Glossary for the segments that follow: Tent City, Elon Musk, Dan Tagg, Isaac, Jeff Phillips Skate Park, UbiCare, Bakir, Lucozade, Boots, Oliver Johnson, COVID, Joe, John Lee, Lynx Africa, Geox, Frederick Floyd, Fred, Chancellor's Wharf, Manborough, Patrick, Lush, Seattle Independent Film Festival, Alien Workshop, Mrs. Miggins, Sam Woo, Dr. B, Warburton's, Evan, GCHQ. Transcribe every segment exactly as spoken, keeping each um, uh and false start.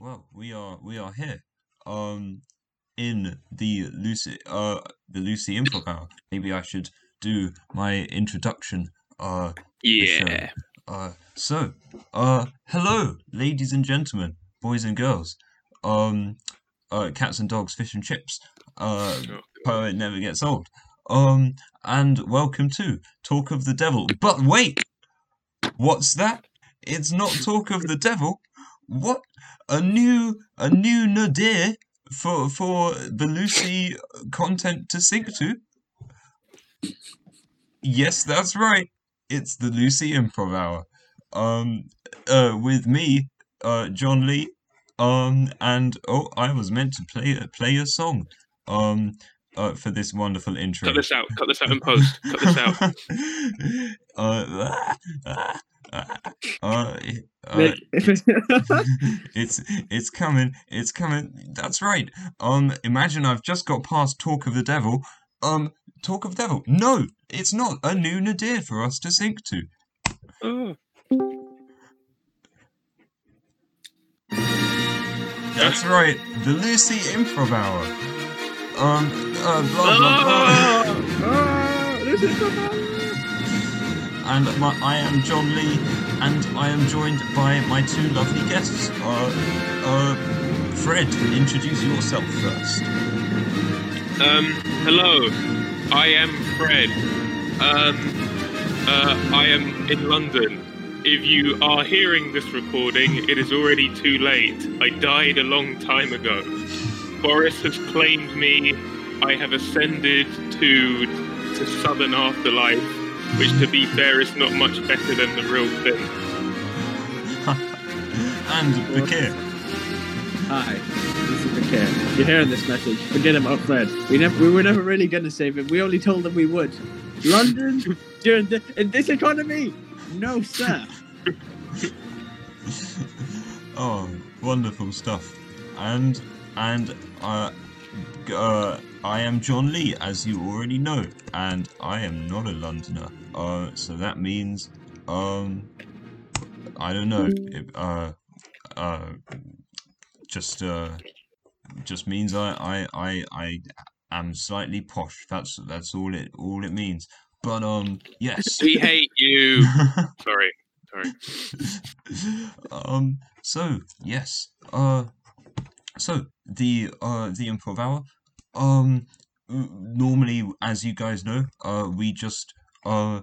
Well, we are we are here, um, in the Lucy uh the Lucy info hour. Maybe I should do my introduction. Uh, yeah. Uh, so, uh, hello, ladies and gentlemen, boys and girls, um, uh, cats and dogs, fish and chips. Uh, oh, it never gets old. Um, and welcome to Talk of the Devil. But wait, what's that? It's not Talk of the Devil. What? A new, a new nadir for for the Lucy content to sink to? Yes, that's right. It's the Lucy Improv Hour. Um, uh, with me, uh, John Lee. Um, and oh, I was meant to play play a song. Um, uh, for this wonderful intro. Cut this out. Cut this out in post. Cut this out. uh. Ah, ah, uh, uh it's it's coming. It's coming. That's right. Um, imagine I've just got past Talk of the Devil. Um, Talk of the Devil. No, it's not a new nadir for us to sink to. Oh. That's right. The Lucy Improv Hour. Um, uh, blah, blah, blah. Oh, oh, this is so bad. And my, I am John Lee, and I am joined by my two lovely guests. Uh, uh, Fred, introduce yourself first. Um, hello, I am Fred. Um, uh, I am in London. If you are hearing this recording, it is already too late. I died a long time ago. Boris has claimed me. I have ascended to to southern afterlife, which, to be fair, is not much better than the real thing. And Bakir. Hi, this is Bakir. You're hearing this message. Forget about Fred. We never, we were never really going to save him. We only told them we would. London, during the, in this economy, no sir. Oh, wonderful stuff. And. And uh, uh, I am John Lee, as you already know, and I am not a Londoner. Uh, so that means, um, I don't know. It, uh, uh, just, uh, just means I, I, I, I am slightly posh. That's that's all it all it means. But um, yes. We hate you. Sorry, sorry. um. So yes. Uh. So the uh the improv hour, um normally, as you guys know, uh we just uh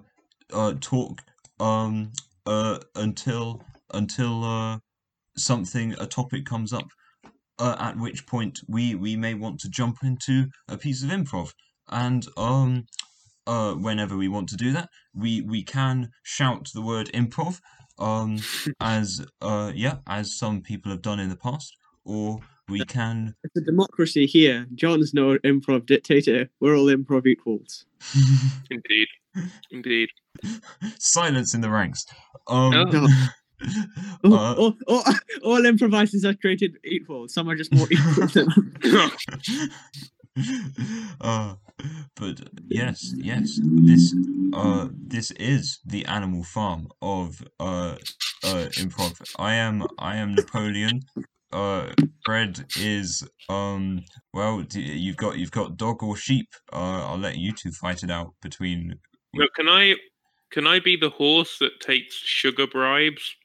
uh talk um uh until until uh something a topic comes up, uh, at which point we we may want to jump into a piece of improv, and um uh whenever we want to do that, we we can shout the word improv, um as uh yeah as some people have done in the past, or we can... It's a democracy here. John's no improv dictator. We're all improv equals. Indeed. Indeed. Silence in the ranks. Um, no. all, uh, all, all, all improvisers are created equal. Some are just more equal than uh, But yes, yes. This uh, this is the animal farm of uh, uh, improv. I am I am Napoleon. Uh, Fred is um. Well, you've got you've got dog or sheep. Uh, I'll let you two fight it out between. No, can I, can I be the horse that takes sugar bribes?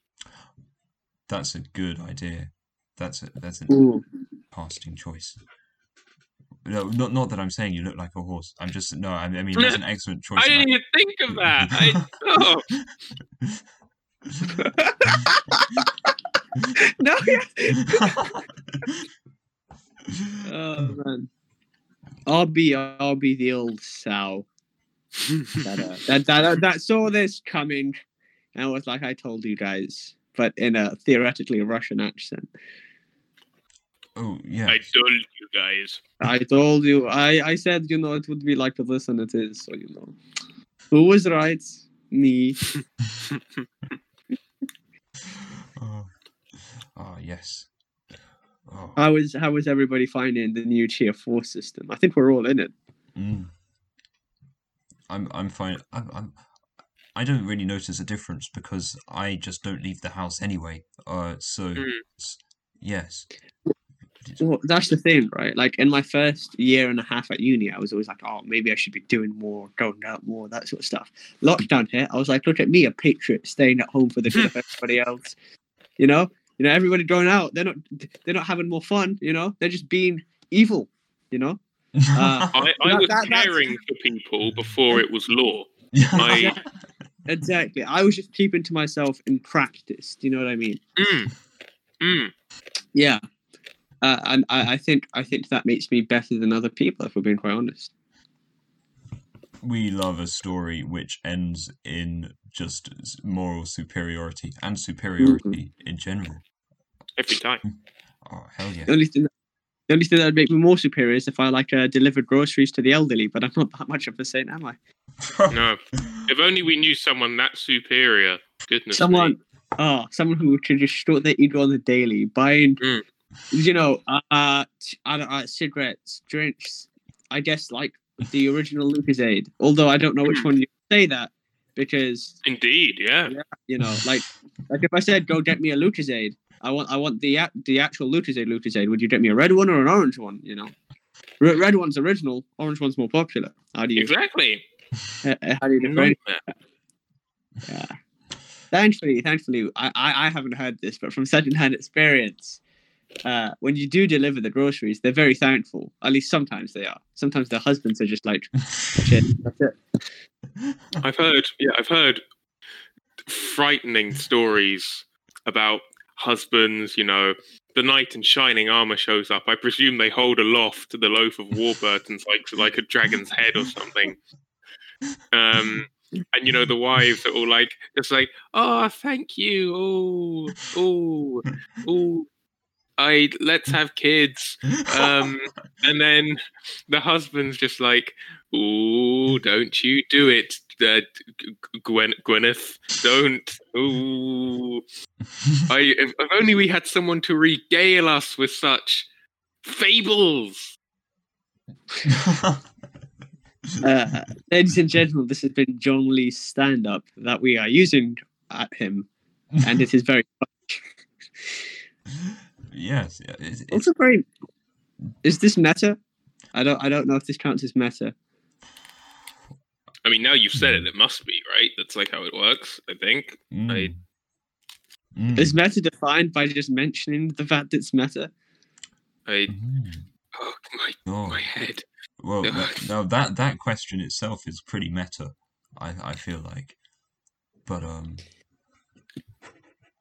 That's a good idea. That's a that's a casting choice. No, not not that I'm saying you look like a horse. I'm just no. I, I mean, that's an excellent choice. I didn't even think of that. I, oh. No, yeah. Oh man, I'll be, I'll be the old sow. That, uh, that, that, that saw this coming, and I was like, I told you guys, but in a theoretically Russian accent. Oh yeah, I told you guys. I told you. I, I said, you know, it would be like this, and it is. So you know, who was right? Me. Oh. Oh, yes. Oh. How is how is everybody finding the new Tier Four system? I think we're all in it. Mm. I'm I'm fine. I'm, I'm I don't really notice a difference because I just don't leave the house anyway. Uh, so mm. it's, Yes. Well, that's the thing, right? Like, in my first year and a half at uni, I was always like, oh, maybe I should be doing more, going out more, that sort of stuff. Lockdown hit, I was like, look at me, a patriot, staying at home for the good of everybody else. You know? You know, everybody going out, they're not they're not having more fun, you know? They're just being evil, you know? Uh, I, I that, was that, caring for people before it was law. I... Exactly. I was just keeping to myself in practice. Do you know what I mean? Mm. Mm. Yeah. Uh, and I, I think I think that makes me better than other people, if we're being quite honest. We love a story which ends in just moral superiority and superiority mm-hmm. in general. Every time. Oh, hell yeah. The only, thing that, the only thing that would make me more superior is if I like uh, delivered groceries to the elderly, but I'm not that much of a saint, am I? No. If only we knew someone that superior. Goodness. Someone, me. oh, someone who could just sort their ego on the daily, buying... Mm. You know, uh, I don't know, cigarettes, drinks, I guess like the original Lucozade, although I don't know which one you say that because... Indeed, yeah. yeah. You know, like like if I said, go get me a Lucozade, I want I want the the actual Lucozade Lucozade, would you get me a red one or an orange one, you know? Red one's original, orange one's more popular. How do you... Exactly. Uh, how do you differentiate that? Yeah. Thankfully, thankfully, I, I, I haven't heard this, but from secondhand experience... Uh, when you do deliver the groceries, they're very thankful. At least sometimes they are. Sometimes their husbands are just like, shit, that's it. I've heard, yeah, I've heard frightening stories about husbands, you know, the knight in shining armor shows up. I presume they hold aloft the loaf of Warburton's like, like a dragon's head or something. Um... And, you know, the wives are all like, just like, oh, thank you. Oh, oh, oh. I, let's have kids. Um, and then the husband's just like, ooh, don't you do it, uh, Gwen- Gwyneth. Don't. Ooh. I, if, if only we had someone to regale us with such fables. uh, ladies and gentlemen, this has been John Lee's stand-up that we are using at him. And it is very funny. Yes. Yeah, it's, it's... Also, very. Is this meta? I don't. I don't know if this counts as meta. I mean, now you've said it, it must be right. That's like how it works. I think. Mm. I... Mm. Is meta defined by just mentioning the fact it's meta? I. Mm. Oh my! Oh. My head. Well, that, now that that question itself is pretty meta. I I feel like, but um.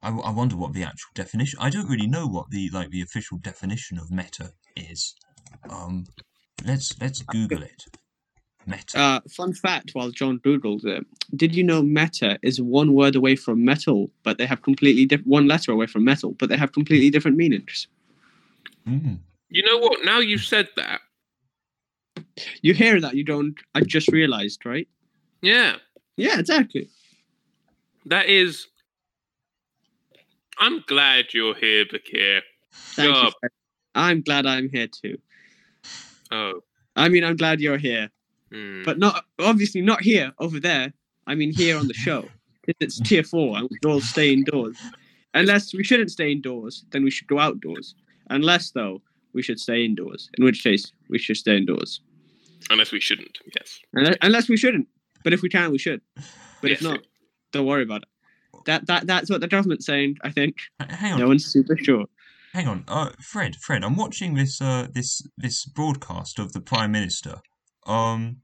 I, I wonder what the actual definition... I don't really know what the like the official definition of meta is. Um, let's let's Google it. Meta. Uh, fun fact while John Googled it. Did you know meta is one word away from metal, but they have completely... Diff- one letter away from metal, but they have completely different meanings? Mm. You know what? Now you've said that. You hear that, you don't... I just realised, right? Yeah. Yeah, exactly. That is... I'm glad you're here, Bakir. Thank you, Fred. I'm glad I'm here too. Oh. I mean, I'm glad you're here. Mm. But not obviously not here, over there. I mean, here on the show. It's tier four and we should all stay indoors. Unless we shouldn't stay indoors, then we should go outdoors. Unless, though, we should stay indoors. In which case, we should stay indoors. Unless we shouldn't, yes. Unless, unless we shouldn't. But if we can, we should. But yes, if not, it. Don't worry about it. That that that's what the government's saying, I think. Hang on. No one's super sure. Hang on, uh, Fred, Fred, I'm watching this uh this this broadcast of the Prime Minister. Um,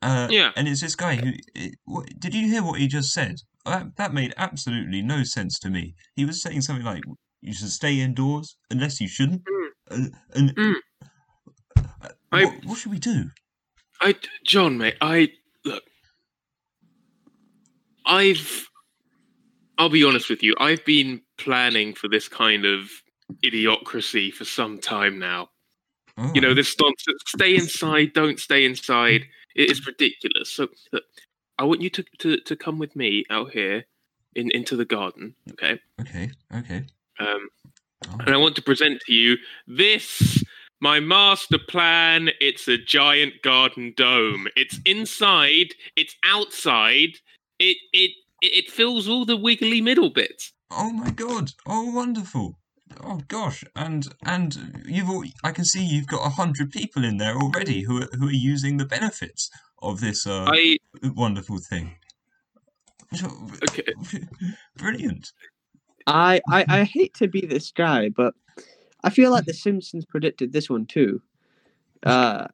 uh, yeah. And it's this guy who it, what, did you hear what he just said? That that made absolutely no sense to me. He was saying something like, "You should stay indoors unless you shouldn't." Mm. And, and mm. Uh, I, what, what should we do? I, John, mate, I look. I've. I'll be honest with you. I've been planning for this kind of idiocracy for some time now. Oh. You know, this stance that stay inside, don't stay inside. It is ridiculous. So look, I want you to, to, to come with me out here in into the garden. Okay. Okay. Okay. Um, oh. And I want to present to you this, my master plan. It's a giant garden dome. It's inside. It's outside. It, it, It fills all the wiggly middle bits. Oh my god! Oh, wonderful! oh gosh, and and you've all, I can see you've got a hundred people in there already who are, who are using the benefits of this uh, I... wonderful thing. Okay. Brilliant. I, I I hate to be this guy, but I feel like The Simpsons predicted this one too. Uh...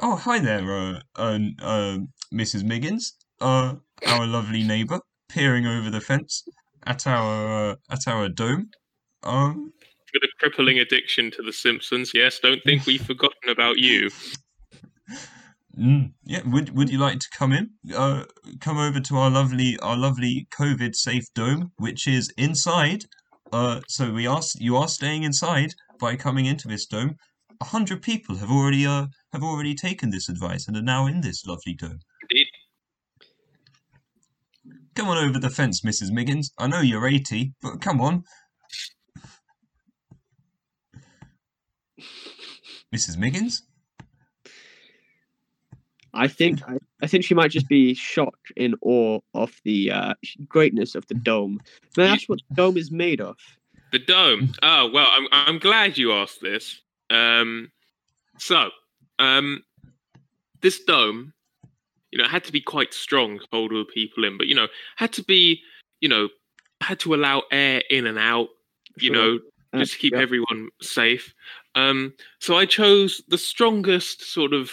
Oh, hi there, uh, uh, uh, Missus Miggins, uh, our lovely neighbour, peering over the fence at our uh, at our dome. Um, Got a crippling addiction to The Simpsons. Yes, don't think we've forgotten about you. Mm, yeah, would would you like to come in? Uh, come over to our lovely our lovely COVID safe dome, which is inside. Uh, so we are you are staying inside by coming into this dome. A hundred people have already uh have already taken this advice and are now in this lovely dome. Indeed. Come on over the fence, Missus Miggins. I know you're eighty, but come on. Missus Miggins? I think I, I think she might just be shocked in awe of the uh, greatness of the dome. May I ask what the dome is made of? The dome? Oh, well, I'm I'm glad you asked this. Um, so, um, this dome, you know, it had to be quite strong to hold all the people in, but, you know, had to be, you know, had to allow air in and out, you sure. know, uh, just to keep yeah. everyone safe. Um, so I chose the strongest sort of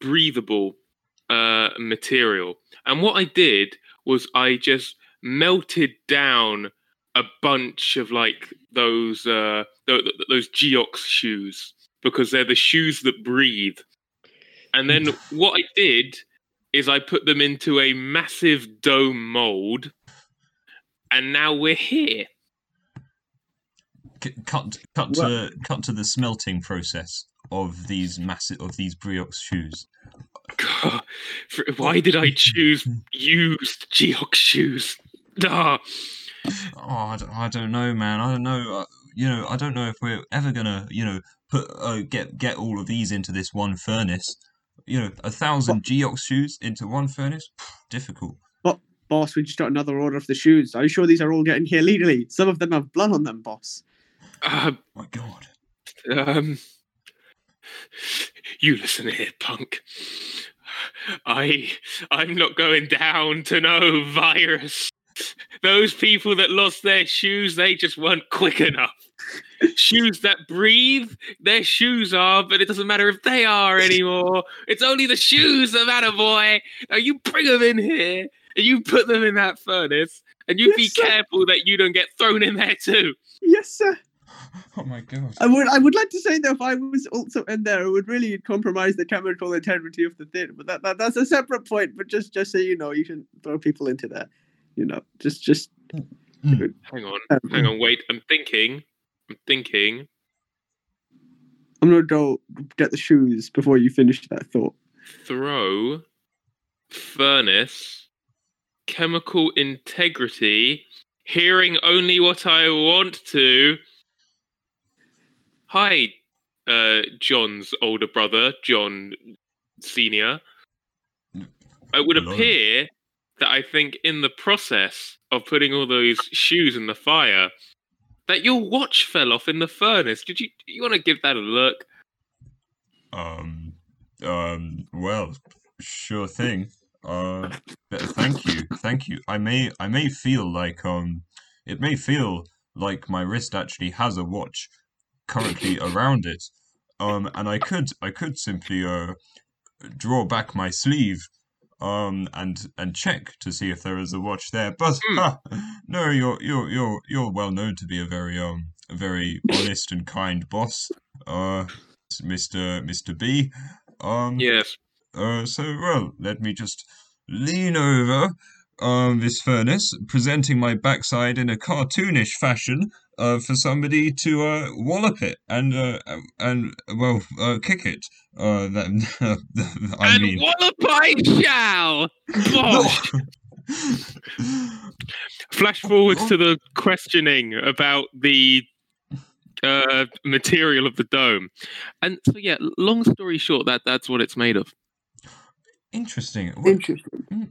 breathable uh, material. And what I did was I just melted down a bunch of like those uh, th- th- those Geox shoes, because they're the shoes that breathe. And then what I did is I put them into a massive dome mold, and now we're here. C- cut, cut to cut to the smelting process of these massive of these Geox shoes. God, for, why did I choose used Geox shoes? Ah. Oh, I don't, I don't know, man. I don't know. Uh, you know, I don't know if we're ever gonna, you know, put uh, get get all of these into this one furnace. You know, a thousand Geox shoes into one furnace? Difficult. But, boss, we just got another order of the shoes. Are you sure these are all getting here legally? Some of them have blood on them, boss. Uh, oh, my God. Um, you listen here, punk. I, I'm not going down to no virus. Those people that lost their shoes, they just weren't quick enough. Shoes that breathe, their shoes are, but it doesn't matter if they are anymore. It's only the shoes that matter, boy. Now you bring them in here, and you put them in that furnace, and you yes, be sir. careful that you don't get thrown in there too. Yes, sir. Oh, my God. I would I would like to say, though, if I was also in there, it would really compromise the chemical integrity of the theatre. But that, that that's a separate point. But just, just so you know, you shouldn't throw people into there. You know, just, just. Mm. Hang on, um, hang on, wait. I'm thinking. I'm thinking. I'm gonna go get the shoes before you finish that thought. Throw, furnace, chemical integrity, hearing only what I want to. Hi, uh, John's older brother, John Senior. It would appear that I think in the process of putting all those shoes in the fire, that your watch fell off in the furnace. Did you you want to give that a look? Um, um. Well, sure thing. Uh, but thank you, thank you. I may I may feel like um, it may feel like my wrist actually has a watch currently around it. Um, and I could I could simply uh draw back my sleeve. Um and and check to see if there is a watch there, but mm. ha, no, you're you're you're you're well known to be a very um a very honest and kind boss, uh, Mister Mister B, um yes, uh so well let me just lean over um this furnace, presenting my backside in a cartoonish fashion, uh for somebody to uh wallop it and uh and well uh, kick it. Uh, that, uh, I and mean... wallop I shall! Flash forwards to the questioning about the uh, material of the dome. And so, yeah, long story short, that that's what it's made of. Interesting. Interesting.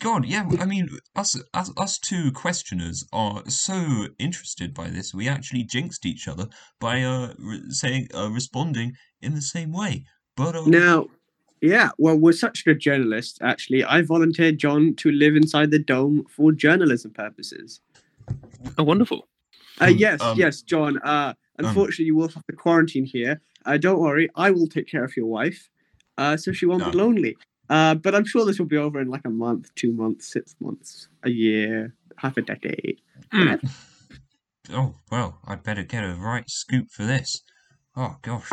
God, yeah. I mean, us, us, us two questioners are so interested by this. We actually jinxed each other by uh re saying uh, responding in the same way. But uh, now, yeah. Well, we're such good journalists. Actually, I volunteered John to live inside the dome for journalism purposes. Oh, wonderful. Uh, um, yes, um, yes, John. Uh, unfortunately, um, you will have to quarantine here. Uh, don't worry, I will take care of your wife, uh, so she won't no. be lonely. Uh, but I'm sure this will be over in like a month, two months, six months, a year, half a decade. Mm. Oh, well, I'd better get a right scoop for this. Oh, gosh.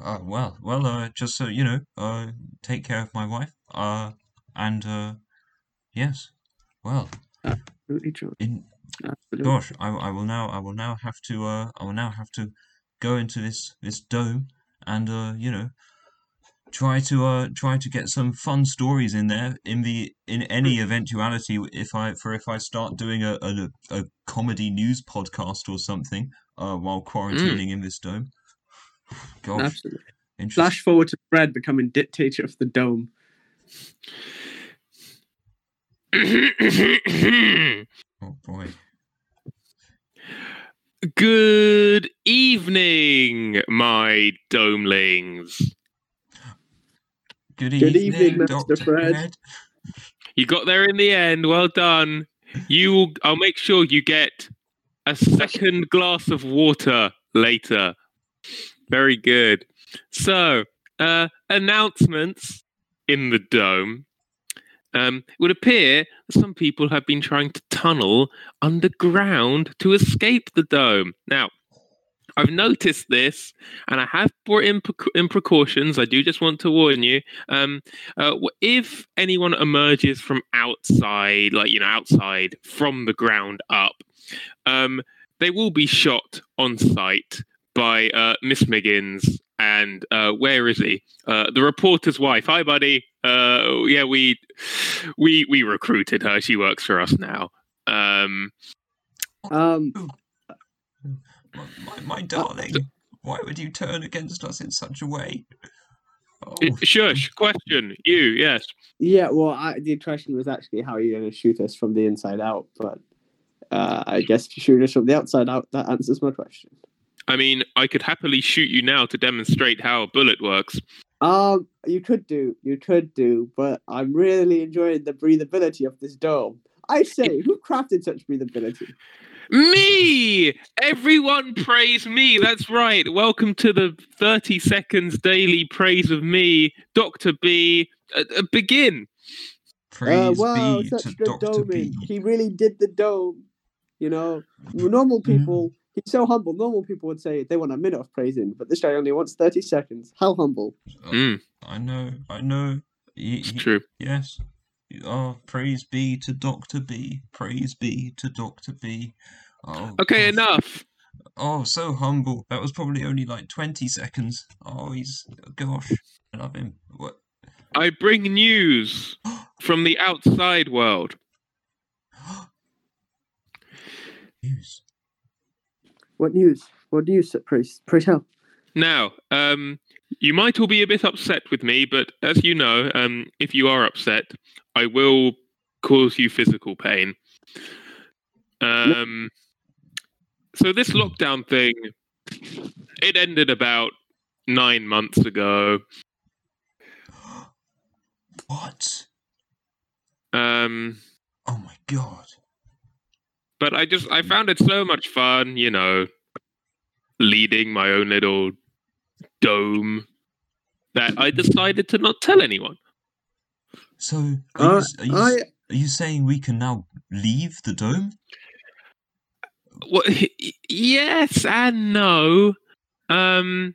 Uh, well, well, uh, just so you know, uh, take care of my wife. Uh, and, uh, yes, well. Absolutely true. In, Absolutely. Gosh, I, I will now, I will now have to, uh, I will now have to go into this, this dome and, uh, you know, Try to uh try to get some fun stories in there in the in any eventuality if I for if I start doing a a, a comedy news podcast or something uh while quarantining mm. in this dome. Gosh. Absolutely. Flash forward to Fred becoming dictator of the dome. Oh boy. Good evening, my domelings. Good evening, Good evening Mister Fred. Fred. You got there in the end. Well done. You, will, I'll make sure you get a second glass of water later. Very good. So, uh, announcements in the dome. Um, it would appear that some people have been trying to tunnel underground to escape the dome. Now, I've noticed this, and I have brought in, pre- in precautions. I do just want to warn you. Um, uh, if anyone emerges from outside, like, you know, outside from the ground up, um, they will be shot on sight by uh, Miss Miggins. And uh, where is he? Uh, the reporter's wife. Hi, buddy. Uh, yeah, we, we we recruited her. She works for us now. Um... um. My, my, my darling, uh, why would you turn against us in such a way? Oh. Shush, question, you, yes. Yeah, well, I, the question was actually how are you going to shoot us from the inside out, but uh, I guess if you shoot us from the outside out, that answers my question. I mean, I could happily shoot you now to demonstrate how a bullet works. Um, you could do, you could do, but I'm really enjoying the breathability of this dome. I say, who crafted such breathability? Me! Everyone praise me, that's right. Welcome to the thirty seconds daily praise of me, Doctor B. Uh, uh, begin. Praise uh, wow, be such to good Doctor doming. B. He really did the dome. You know, normal people, he's so humble. Normal people would say they want a minute of praising, but this guy only wants thirty seconds. How humble. Uh, mm. I know, I know. He, it's he, true. Yes. Oh, praise be to Doctor B. Praise be to Doctor B. Oh, okay, gosh. Enough. Oh, so humble. That was probably only like twenty seconds. Oh, he's... Gosh, I love him. What? I bring news from the outside world. News? What news? What news, praise, praise hell? Now, um... you might all be a bit upset with me, but as you know, um, if you are upset, I will cause you physical pain. Um, so this lockdown thing, it ended about nine months ago. What? Um. Oh my God. But I just, I found it so much fun, you know, leading my own little dome that I decided to not tell anyone. So, are, uh, you, are, you, I... are you saying we can now leave the dome? Well, yes and no. Um,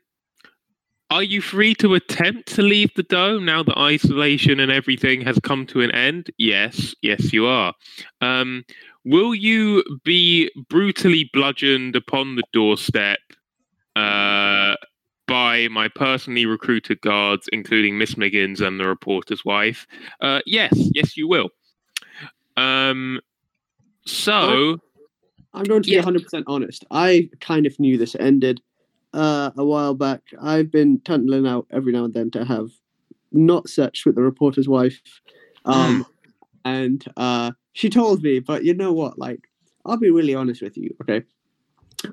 are you free to attempt to leave the dome now that isolation and everything has come to an end? Yes, yes you are. Um, will you be brutally bludgeoned upon the doorstep uh by my personally recruited guards, including Miss Miggins and the reporter's wife? Uh, yes, yes, you will. Um, so... I'm going to yeah. be one hundred percent honest. I kind of knew this ended uh, a while back. I've been tunneling out every now and then to have not searched with the reporter's wife. Um, and uh, she told me, but you know what? Like, I'll be really honest with you, okay?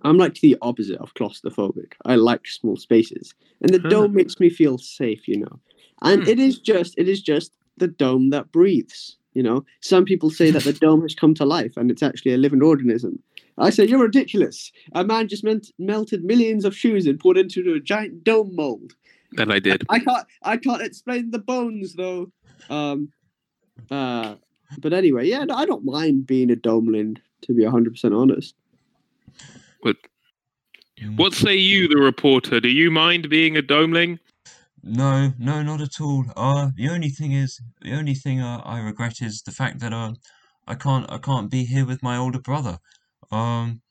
I'm like the opposite of claustrophobic. I like small spaces. And the dome makes me feel safe, you know. And it is just, it is just the dome that breathes, you know. Some people say that the dome has come to life and it's actually a living organism. I say, you're ridiculous. A man just meant, melted millions of shoes and poured into a giant dome mold. And I did. I, I can't I can't explain the bones, though. Um, uh, but anyway, yeah, no, I don't mind being a domeland, to be one hundred percent honest. But what say you, the reporter? Do you mind being a domeling? No, no, not at all. Uh, the only thing is, the only thing uh, I regret is the fact that uh, I can't, I can't be here with my older brother. Um,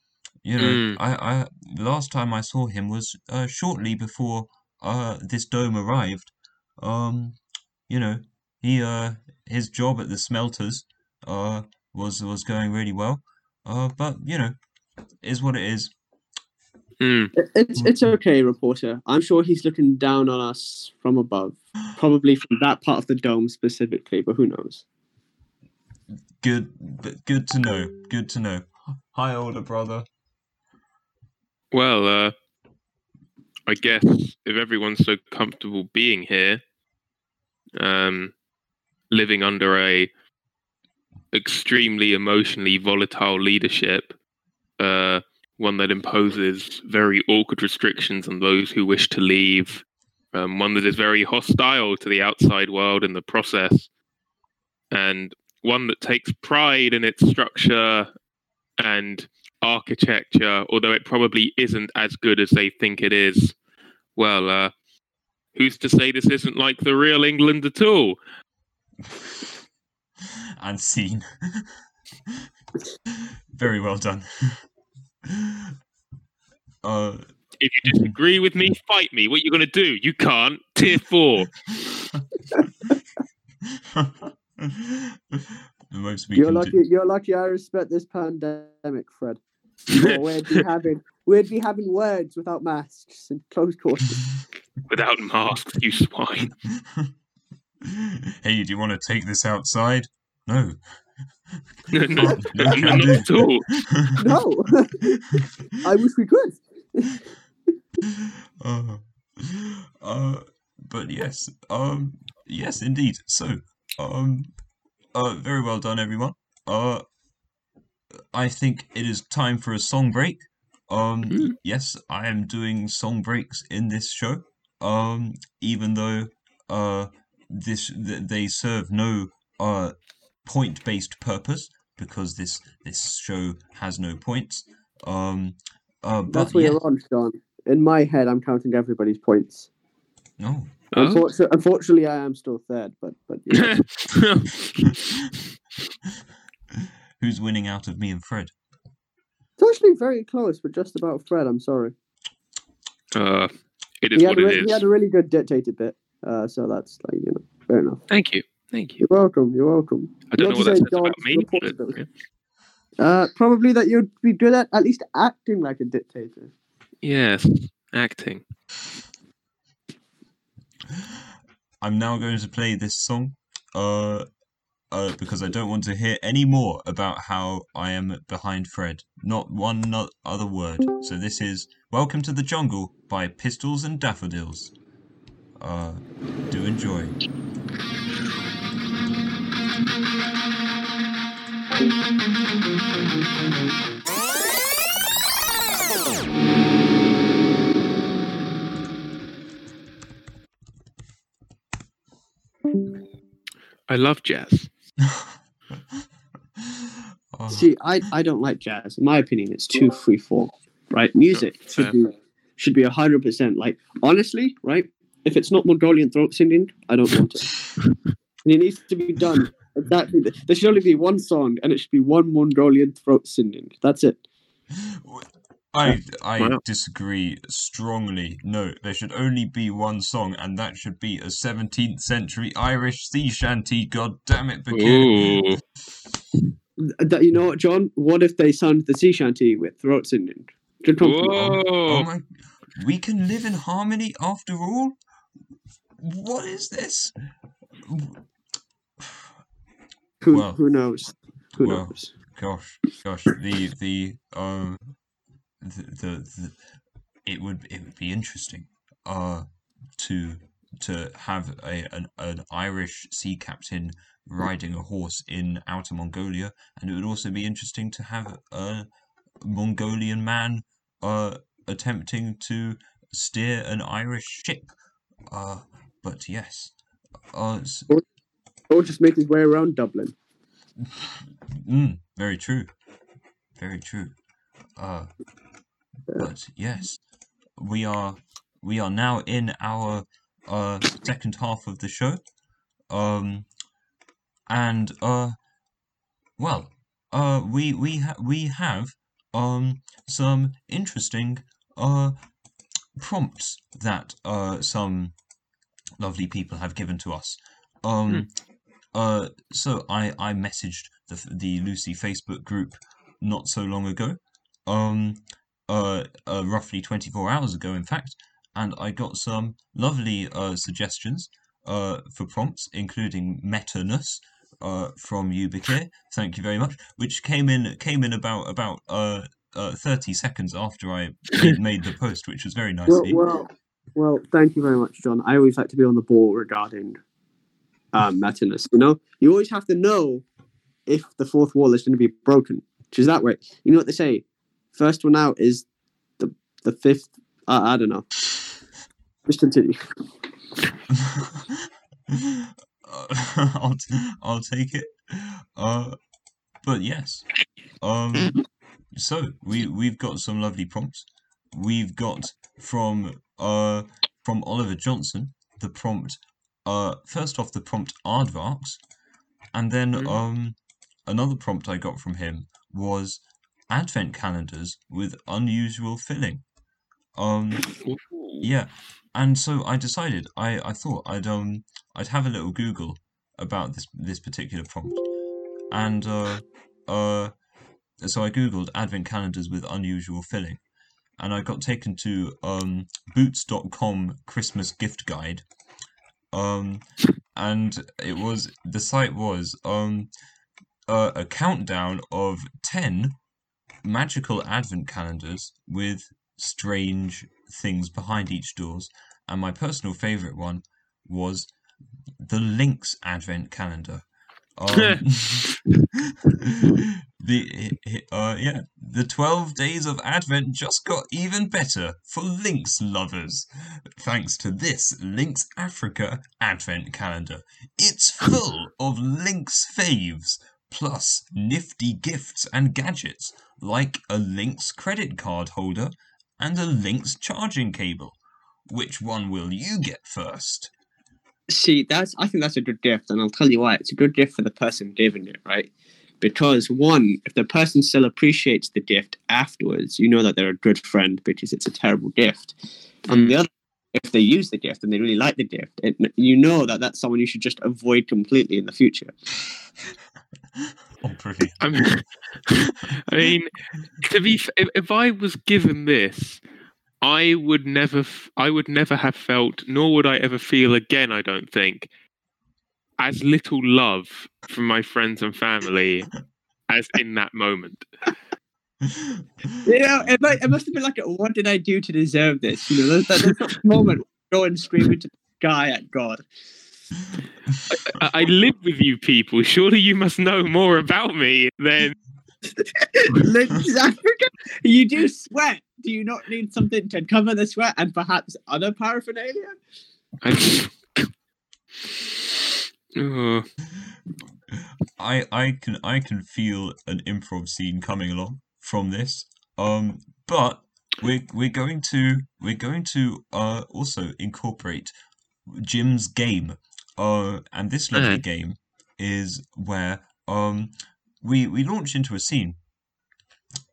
you know, mm. I, I, the last time I saw him was uh, shortly before uh this dome arrived. Um, you know, he uh his job at the smelters uh was was going really well. Uh, but you know. Is what it is. Mm. It's it's okay, reporter. I'm sure he's looking down on us from above, probably from that part of the dome specifically, but who knows? Good, good to know. Good to know. Hi, older brother. Well, uh, I guess if everyone's so comfortable being here, um, living under a extremely emotionally volatile leadership. Uh, one that imposes very awkward restrictions on those who wish to leave, um, one that is very hostile to the outside world in the process, and one that takes pride in its structure and architecture, although it probably isn't as good as they think it is. Well, uh, who's to say this isn't like the real England at all? Unseen. Very well done. Uh, if you disagree with me, fight me. What are you going to do? You can't. Tier four. You're lucky, do... you're lucky I respect this pandemic, Fred. Or we'd, be having, we'd be having words without masks and close quarters. Without masks, you swine. Hey, do you want to take this outside? No. no, no, no, no, not at all. No, I wish we could. uh, uh, but yes, um, yes, indeed. So, um, uh, very well done, everyone. Uh, I think it is time for a song break. Um, mm. Yes, I am doing song breaks in this show. Um, even though uh, this th- they serve no uh. point-based purpose, because this this show has no points. Um, uh, but That's where yeah. you're on, Sean. In my head, I'm counting everybody's points. No. Oh. Unfortunately, unfortunately, I am still third, but... but yeah. Who's winning out of me and Fred? It's actually very close, but just about Fred, I'm sorry. Uh, it is what it re- is. He had a really good dictated bit, uh, so that's, like, you know, fair enough. Thank you. Thank you. You're welcome, you're welcome. I don't you know what that says about me. But, okay. uh, probably that you'd be good at at least acting like a dictator. Yes, acting. I'm now going to play this song uh, uh, because I don't want to hear any more about how I am behind Fred. Not one not other word. So this is Welcome to the Jungle by Pistols and Daffodils. Uh, do enjoy. I love jazz. oh. See, I, I don't like jazz. In my opinion, it's too freeform, right? Music sure, should be should be one hundred percent. Like, honestly, right? If it's not Mongolian throat singing, I don't want it. And it needs to be done. Exactly. There should only be one song, and it should be one Mongolian throat singing. That's it. I I wow. disagree strongly. No, there should only be one song, and that should be a seventeenth century Irish sea shanty. God damn it, Bakir. That, you know what, John? What if they sung the sea shanty with throat singing? Whoa. Oh, oh my. We can live in harmony after all. What is this? Who well, who knows? Who well, knows? Gosh, gosh, the the um the, the the it would it would be interesting uh to to have a an, an Irish sea captain riding a horse in Outer Mongolia, and it would also be interesting to have a Mongolian man uh attempting to steer an Irish ship. Uh, but yes. Uh, or, or just make his way around Dublin. Mm, very true. Very true. Uh, yeah. But yes, we are we are now in our uh, second half of the show. Um, and uh, well, uh, we we ha- we have um some interesting uh. prompts that uh some lovely people have given to us. Um mm. uh so I I messaged the the Lucy Facebook group not so long ago, um uh, uh roughly twenty-four hours ago in fact, and I got some lovely uh suggestions uh for prompts, including meta-ness uh from UbiCare. Thank you very much, which came in came in about about uh Uh, thirty seconds after I made the post, which was very nice. Well, well, well, thank you very much, John. I always like to be on the ball regarding um, meta-ness. You know, you always have to know if the fourth wall is going to be broken, which is that way. You know what they say? First one out is the the fifth. Uh, I don't know. Just continue. I'll t- I'll take it. Uh, but yes. Um. So we we've got some lovely prompts. We've got from uh from Oliver Johnson the prompt. Uh, first off the prompt aardvarks, and then mm. um another prompt I got from him was advent calendars with unusual filling. Um, yeah, and so I decided I, I thought I'd um I'd have a little Google about this this particular prompt, and uh uh. So I googled advent calendars with unusual filling, and I got taken to um, boots dot com Christmas gift guide, um, and it was the site was um, uh, a countdown of ten magical advent calendars with strange things behind each doors, and my personal favourite one was the Lynx advent calendar. Um, the uh yeah the twelve days of Advent just got even better for Lynx lovers thanks to this Lynx Africa Advent calendar. It's full of Lynx faves plus nifty gifts and gadgets like a Lynx credit card holder and a Lynx charging cable. Which one will you get first? See, that's. I think that's a good gift, and I'll tell you why. It's a good gift for the person giving it, right? Because, one, if the person still appreciates the gift afterwards, you know that they're a good friend because it's a terrible gift. And the other, if they use the gift and they really like the gift, it, you know that that's someone you should just avoid completely in the future. Oh, pretty. I mean, I mean to be, if, if I was given this... I would never, f- I would never have felt, nor would I ever feel again, I don't think, as little love from my friends and family as in that moment. You know, it, might, it must have been like, what did I do to deserve this? You know, there's that, there's that moment where I go and scream into the sky at God. I, I live with you people. Surely you must know more about me than. You do sweat. Do you not need something to cover the sweat and perhaps other paraphernalia? I, uh, I, I can, I can feel an improv scene coming along from this. Um, but we're we're going to we're going to uh also incorporate Jim's game. Uh, and this lovely uh-huh. game is where um we we launch into a scene.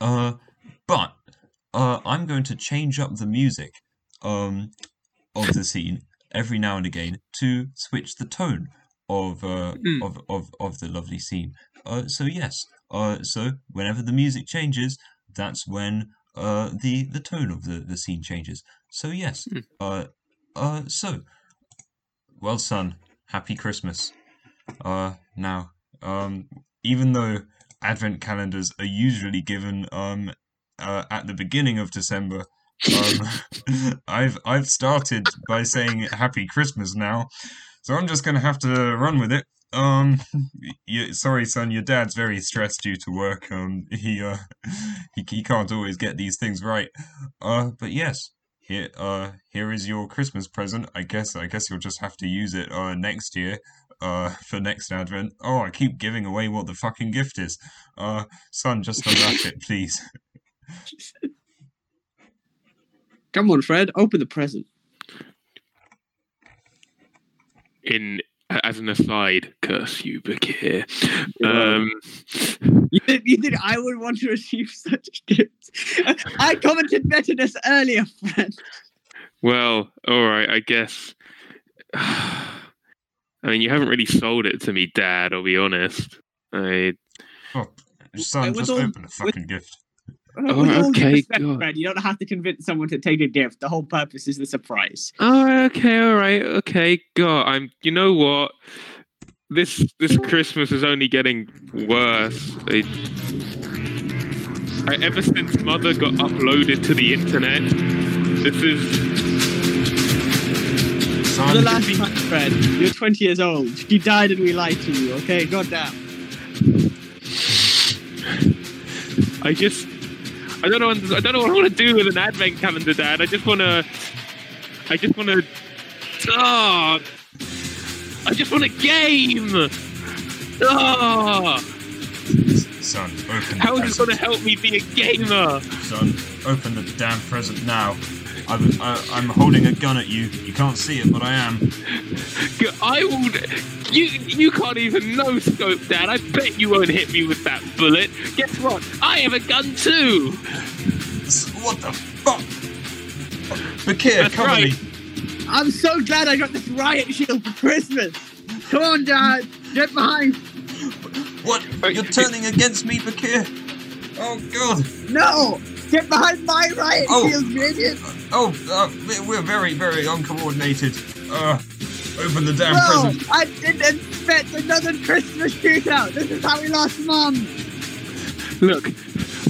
Uh, but. Uh, I'm going to change up the music um, of the scene every now and again to switch the tone of uh, mm. of, of of the lovely scene. Uh, so yes, uh, so whenever the music changes, that's when uh, the the tone of the, the scene changes. So yes, mm. uh, uh, so well, son, happy Christmas. Uh, now, um, even though advent calendars are usually given um uh, at the beginning of December, um, I've I've started by saying happy Christmas now, so I'm just gonna have to run with it. Um, you, sorry, son. Your dad's very stressed due to work. Um, he uh, he he can't always get these things right. Uh, but yes, here uh, here is your Christmas present. I guess I guess you'll just have to use it uh next year, uh, for next Advent. Oh, I keep giving away what the fucking gift is. Uh, son, just unwrap it, please. Come on, Fred. Open the present. In. As an aside, curse you, Bakir. Um, you did, you did, I would want to receive such gifts. I commented bitterness earlier, Fred. Well, all right, I guess. I mean, you haven't really sold it to me, Dad, I'll be honest. I... Oh, son, just all, open a fucking with, gift. Oh, oh, okay, respect, God. Fred, you don't have to convince someone to take a gift. The whole purpose is the surprise. Oh, okay, all right, okay, God. I'm. You know what? This this Christmas is only getting worse. I, I, ever since Mother got uploaded to the internet, this is... Son. The last time, Fred. You're twenty years old. She died and we lied to you, okay? Goddamn. I just... I don't know. I don't know what I want to do with an advent calendar, Dad. I just want to. I just want to. Oh, I just want a game. Oh. Son, open. How is it going to help me be a gamer? Son, open the damn present now. I'm, I, I'm holding a gun at you. You can't see it, but I am. I will. You you can't even no scope, Dad. I bet you won't hit me with that bullet. Guess what? I have a gun too. What the fuck? Bakir, come on me. I'm so glad I got this riot shield for Christmas. Come on, Dad. Get behind. What? You're turning against me, Bakir. Oh God. No. Get behind my riot oh, shield, you idiot! Oh, uh, we're very, very uncoordinated. Uh, open the damn Bro, present. I didn't expect another Christmas shootout. This is how we lost Mum. Look,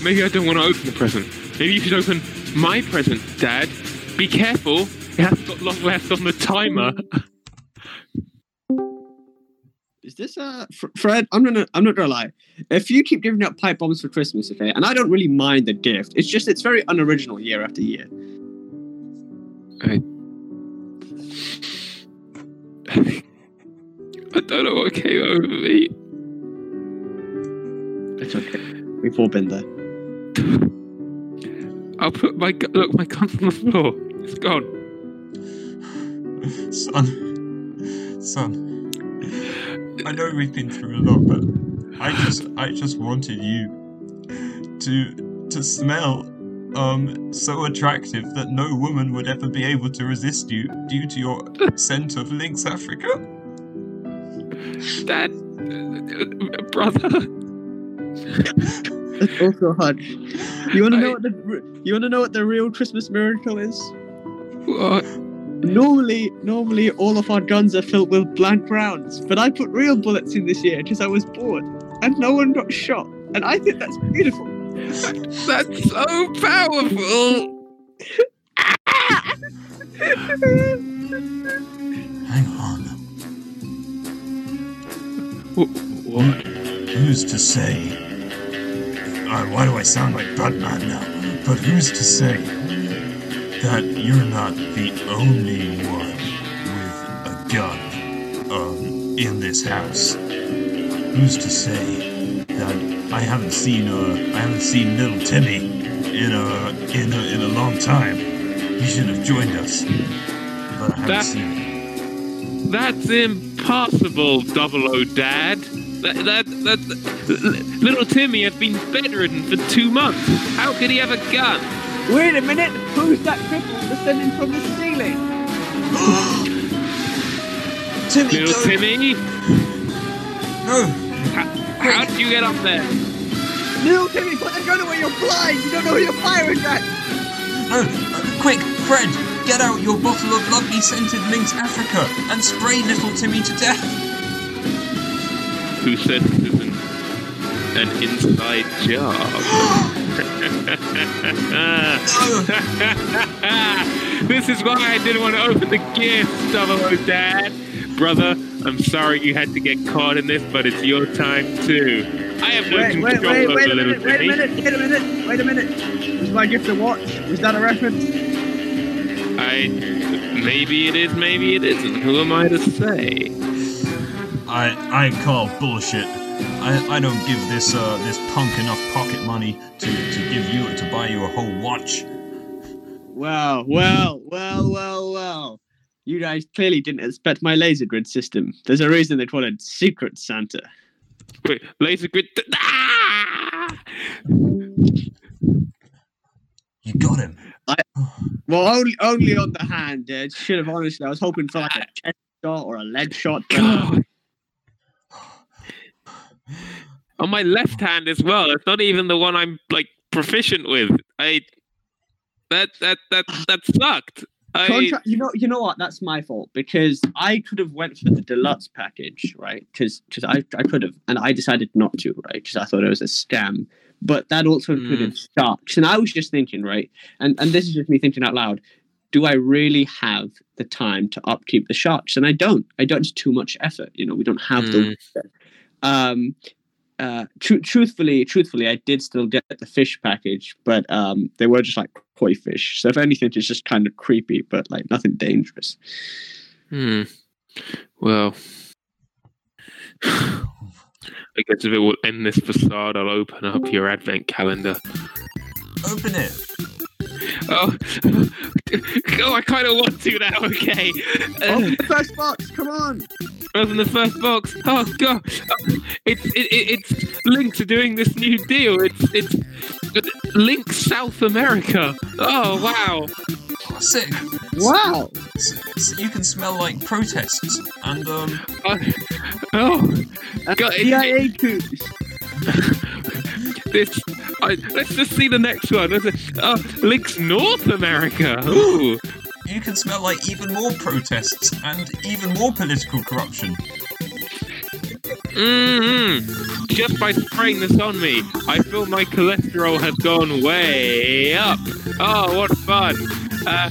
maybe I don't want to open the present. Maybe you should open my present, Dad. Be careful. It has got long left on the timer. Is this uh F- Fred? I'm gonna I'm not gonna lie. If you keep giving out pipe bombs for Christmas, okay, and I don't really mind the gift. It's just it's very unoriginal year after year. I I don't know what came over me. It's okay. We've all been there. I'll put my gu- look my gun's on the floor. It's gone. Son, son. I know we've been through a lot, but I just, I just wanted you to, to smell, um, so attractive that no woman would ever be able to resist you due to your scent of Lynx Africa. Dad, brother. That's also hard. You want to know what the, you want to know what the real Christmas miracle is? What? Normally, normally all of our guns are filled with blank rounds, but I put real bullets in this year because I was bored, and no one got shot, and I think that's beautiful. That's so powerful! Hang on. What? Who's to say? Uh, why do I sound like Batman now? But who's to say that you're not the only one with a gun um, in this house? Who's to say that I haven't seen uh, I haven't seen little Timmy in a in a in a long time? He should have joined us, but I haven't that, seen him. That's impossible, Double O Dad. That, that that that little Timmy had been bedridden for two months. How could he have a gun? Wait a minute! Who's that cripple descending from the ceiling? Timmy, Little don't... Timmy? No! How did you get up there? Little Timmy, put the gun away! You're blind! You don't know who you're firing at! No! Uh, quick! Fred! Get out your bottle of lovely scented Lynx Africa and spray little Timmy to death. Who said it was an, an inside job? This is why I didn't want to open the gift, Double O Dad. Brother, I'm sorry you had to get caught in this, but it's your time too. I have wait, wait, control wait, over wait, a little minute, wait a minute, wait a minute, wait a minute. Was my gift a watch? Was that a reference? I, maybe it is, maybe it isn't. Who am I to say? I I call bullshit. I I don't give this uh this punk enough pocket money to, to give you to buy you a whole watch. Well, well, well, well, well. You guys clearly didn't expect my laser grid system. There's a reason they call it Secret Santa. Wait, laser grid. Th- ah! You got him. I, well, only only on the hand, dude. Should have honestly. I was hoping for like a chest shot or a leg shot. God. On my left hand as well. It's not even the one I'm like proficient with. I that that that that sucked. I, Contra- you know, you know what? That's my fault because I could have went for the deluxe package, right? Because I I could have, and I decided not to, right? Because I thought it was a scam. But that also mm. could have sucked. And I was just thinking, right, and, and this is just me thinking out loud, do I really have the time to upkeep the sharks? And I don't. I don't. It's too much effort. You know, we don't have mm. the water. Um, uh, tr- truthfully, truthfully, I did still get the fish package, but um, they were just like koi fish. So if anything, it's just kind of creepy, but like nothing dangerous. Hmm. Well... I guess if it will end this facade, I'll open up your advent calendar. Open it. Oh, oh I kind of want to now, okay. Open the first box, come on. Open the first box. Oh, God. It's it, it, it's Lynx doing this new deal. It's, it's Lynx South America. Oh, wow. Sick. Wow. So, so you can smell like protests and um. Uh, oh. God, C I A coups. This. I, let's just see the next one. Uh, Lynx North America. Ooh. You can smell like even more protests and even more political corruption. Mmm. Just by spraying this on me, I feel my cholesterol has gone way up. Oh, what fun. Uh,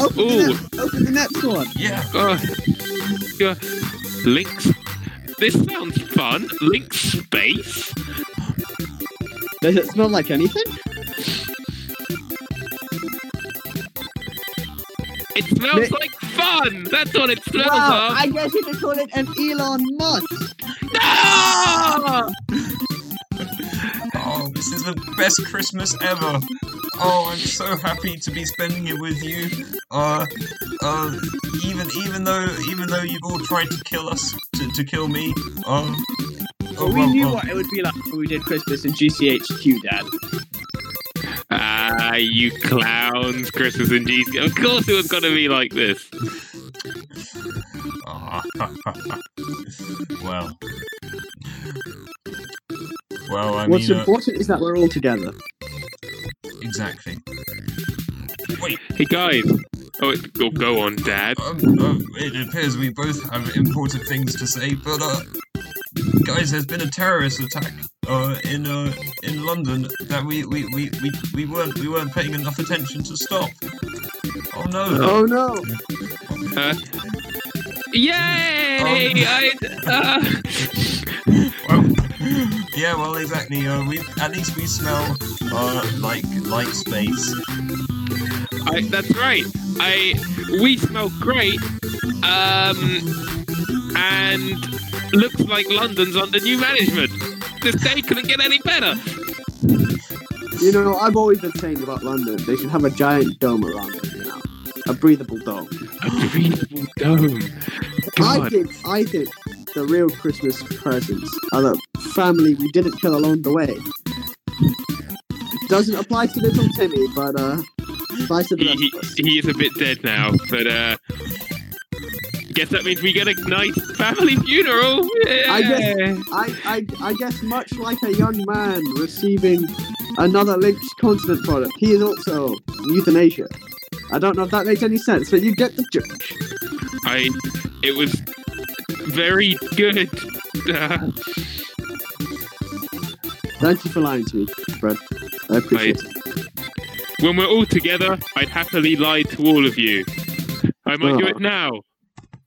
open, the next, open the next one. Yeah. Uh, uh, Lynx. This sounds fun. Lynx Space. Does it smell like anything? It smells it... like fun. That's what it smells wow, like. I guess you could call it an Elon Musk. No! Oh, this is the best Christmas ever. Oh, I'm so happy to be spending it with you. Uh, uh, even even though even though you've all tried to kill us, to, to kill me. Um, oh, we well, knew well. what it would be like when we did Christmas in G C H Q, Dad. Ah, you clowns! Christmas in G C H Q. Of course, it was gonna be like this. Oh, well, well, I What's mean, important uh, is that we're all together. Exactly. Wait. Hey guys. Oh, it, oh go on, Dad. Um, um, it appears we both have important things to say, but uh, guys, there's been a terrorist attack uh in uh in London that we we, we, we, we weren't we weren't paying enough attention to stop. Oh no! Oh no! Uh, yay! Um, I, uh... well, yeah, well, exactly. Uh, we at least we smell. Uh, like, like space. I, that's right. I, we smell great. Um, and looks like London's under new management. This day couldn't get any better. You know, I've always been saying about London, they should have a giant dome around it now. A breathable dome. A breathable dome. God. I think, I think the real Christmas presents are the family we didn't kill along the way. Doesn't apply to little Timmy, but uh, applies to the he, rest he, he is a bit dead now, but uh, guess that means we get a nice family funeral. Yeah. I guess, I, I, I guess, much like a young man receiving another Lynx consonant product, he is also euthanasia. I don't know if that makes any sense, but you get the joke. I... It was... very good. Uh... Thank you for lying to me, Fred. I appreciate I... it. When we're all together, I'd happily lie to all of you. I might oh. do it now.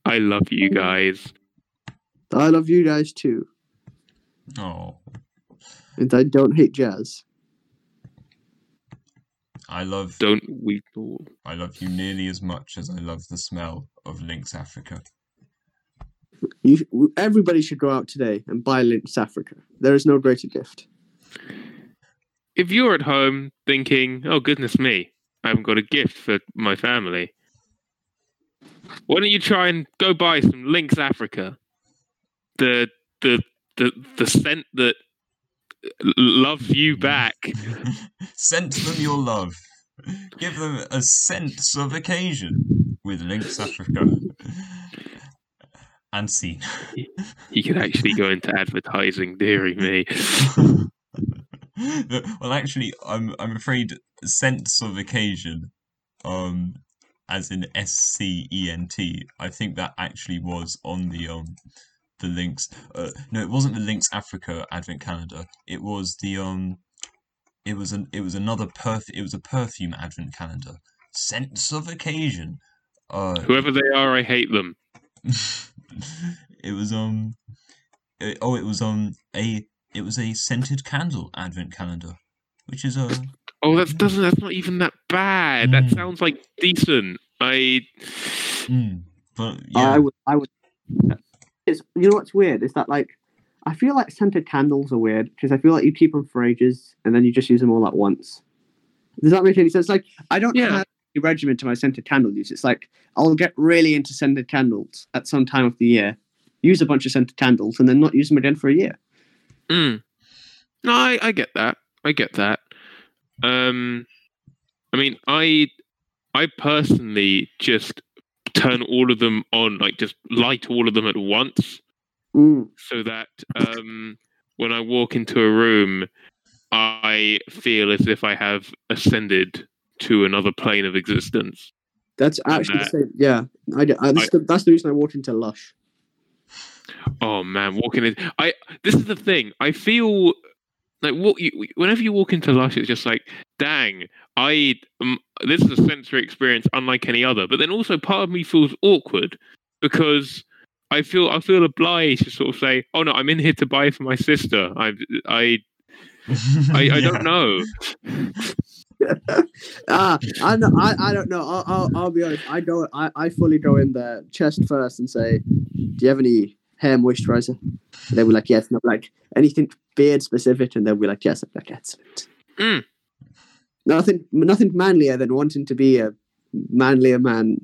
I love you guys. I love you guys too. Oh. And I don't hate jazz. I love... Don't we all? I love you nearly as much as I love the smell of Lynx Africa. You, everybody should go out today and buy Lynx Africa. There is no greater gift. If you're at home thinking, oh goodness me, I haven't got a gift for my family, why don't you try and go buy some Lynx Africa? The the the the scent that loves you back. Send them your love. Give them a sense of occasion with Lynx Africa. And scene. You could actually go into advertising, dearie me. Well, actually, I'm I'm afraid sense of occasion, um, as in S C E N T. I think that actually was on the um, the Lynx. Uh, no, it wasn't the Lynx Africa Advent Calendar. It was the um, it was an it was another perf. It was a perfume Advent Calendar. Sense of occasion. Uh, Whoever they are, I hate them. It was um, it, oh, it was um a. It was a scented candle advent calendar, which is a... Oh, that doesn't. That's not even that bad. Mm. That sounds like decent. I. Mm. But yeah. I would. I would. It's, you know what's weird is that, like, I feel like scented candles are weird because I feel like you keep them for ages and then you just use them all at once. Does that make any sense? Like, I don't yeah. have a regimen to my scented candle use. It's like I'll get really into scented candles at some time of the year, use a bunch of scented candles, and then not use them again for a year. Mm. No, I, I get that. I get that. Um, I mean, I, I personally just turn all of them on, like just light all of them at once, mm. so that um, when I walk into a room, I feel as if I have ascended to another plane of existence. That's actually that, the same. Yeah, I, I, that's, I, the, that's the reason I walked into Lush. Oh man, walking in. I this is the thing. I feel like what you, whenever you walk into Lush, it's just like, dang, I um, this is a sensory experience unlike any other. But then also, part of me feels awkward because I feel I feel obliged to sort of say, oh no, I'm in here to buy for my sister. I I I, I don't know. ah, I, know, I I don't know. I'll, I'll I'll be honest. I go. I I fully go in there chest first and say, do you have any hair moisturizer? And they were like, yes. And I'm like, anything beard specific? And they'll be like, yes. I'm like, excellent. Mm. Nothing, nothing manlier than wanting to be a manlier man,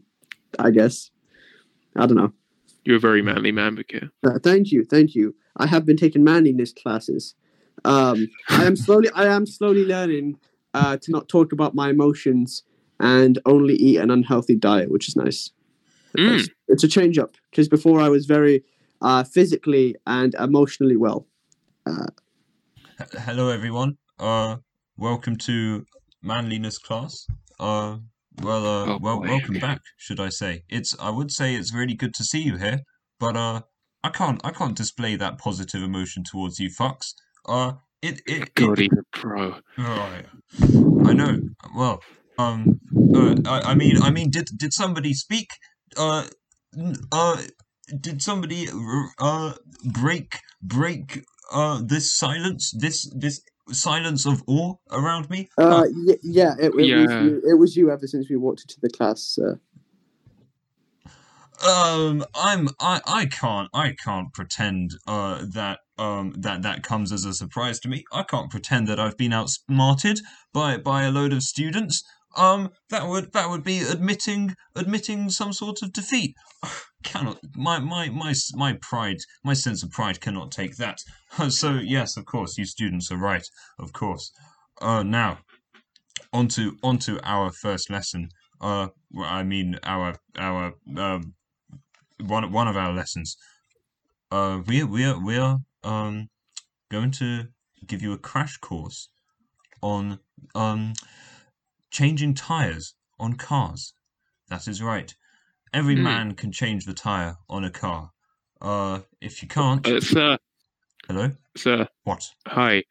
I guess. I don't know. You're a very manly man, Bakir. Uh, thank you, thank you. I have been taking manliness classes. Um, I am slowly, I am slowly learning uh, to not talk about my emotions and only eat an unhealthy diet, which is nice. Mm. It's a change up because before I was very uh, physically and emotionally well. Uh, H- hello, everyone. Uh, welcome to manliness class. Uh, well, uh, oh, well, boy. welcome back, should I say? It's I would say it's really good to see you here, but uh, I can't I can't display that positive emotion towards you, fucks. Uh, it it. God, it, even pro. Right. I know. Well, um, uh, I I mean I mean did did somebody speak? Uh, uh, did somebody uh break break uh this silence, this this silence of awe around me? Uh, uh y- yeah, it, it yeah. was you, it was you ever since we walked into the class. Uh. Um, I'm I I can't I can't pretend uh that um that that comes as a surprise to me. I can't pretend that I've been outsmarted by by a load of students. Um, that would that would be admitting admitting some sort of defeat. I cannot my my my my pride my sense of pride cannot take that. So yes, of course, you students are right. Of course. Uh, now, onto onto our first lesson. Uh, I mean our our uh, one one of our lessons. Uh, we we we are um going to give you a crash course on um. changing tires on cars. That is right. Every mm. man can change the tyre on a car. Uh, if you can't... Uh, sir. Hello? Sir. What? Hi.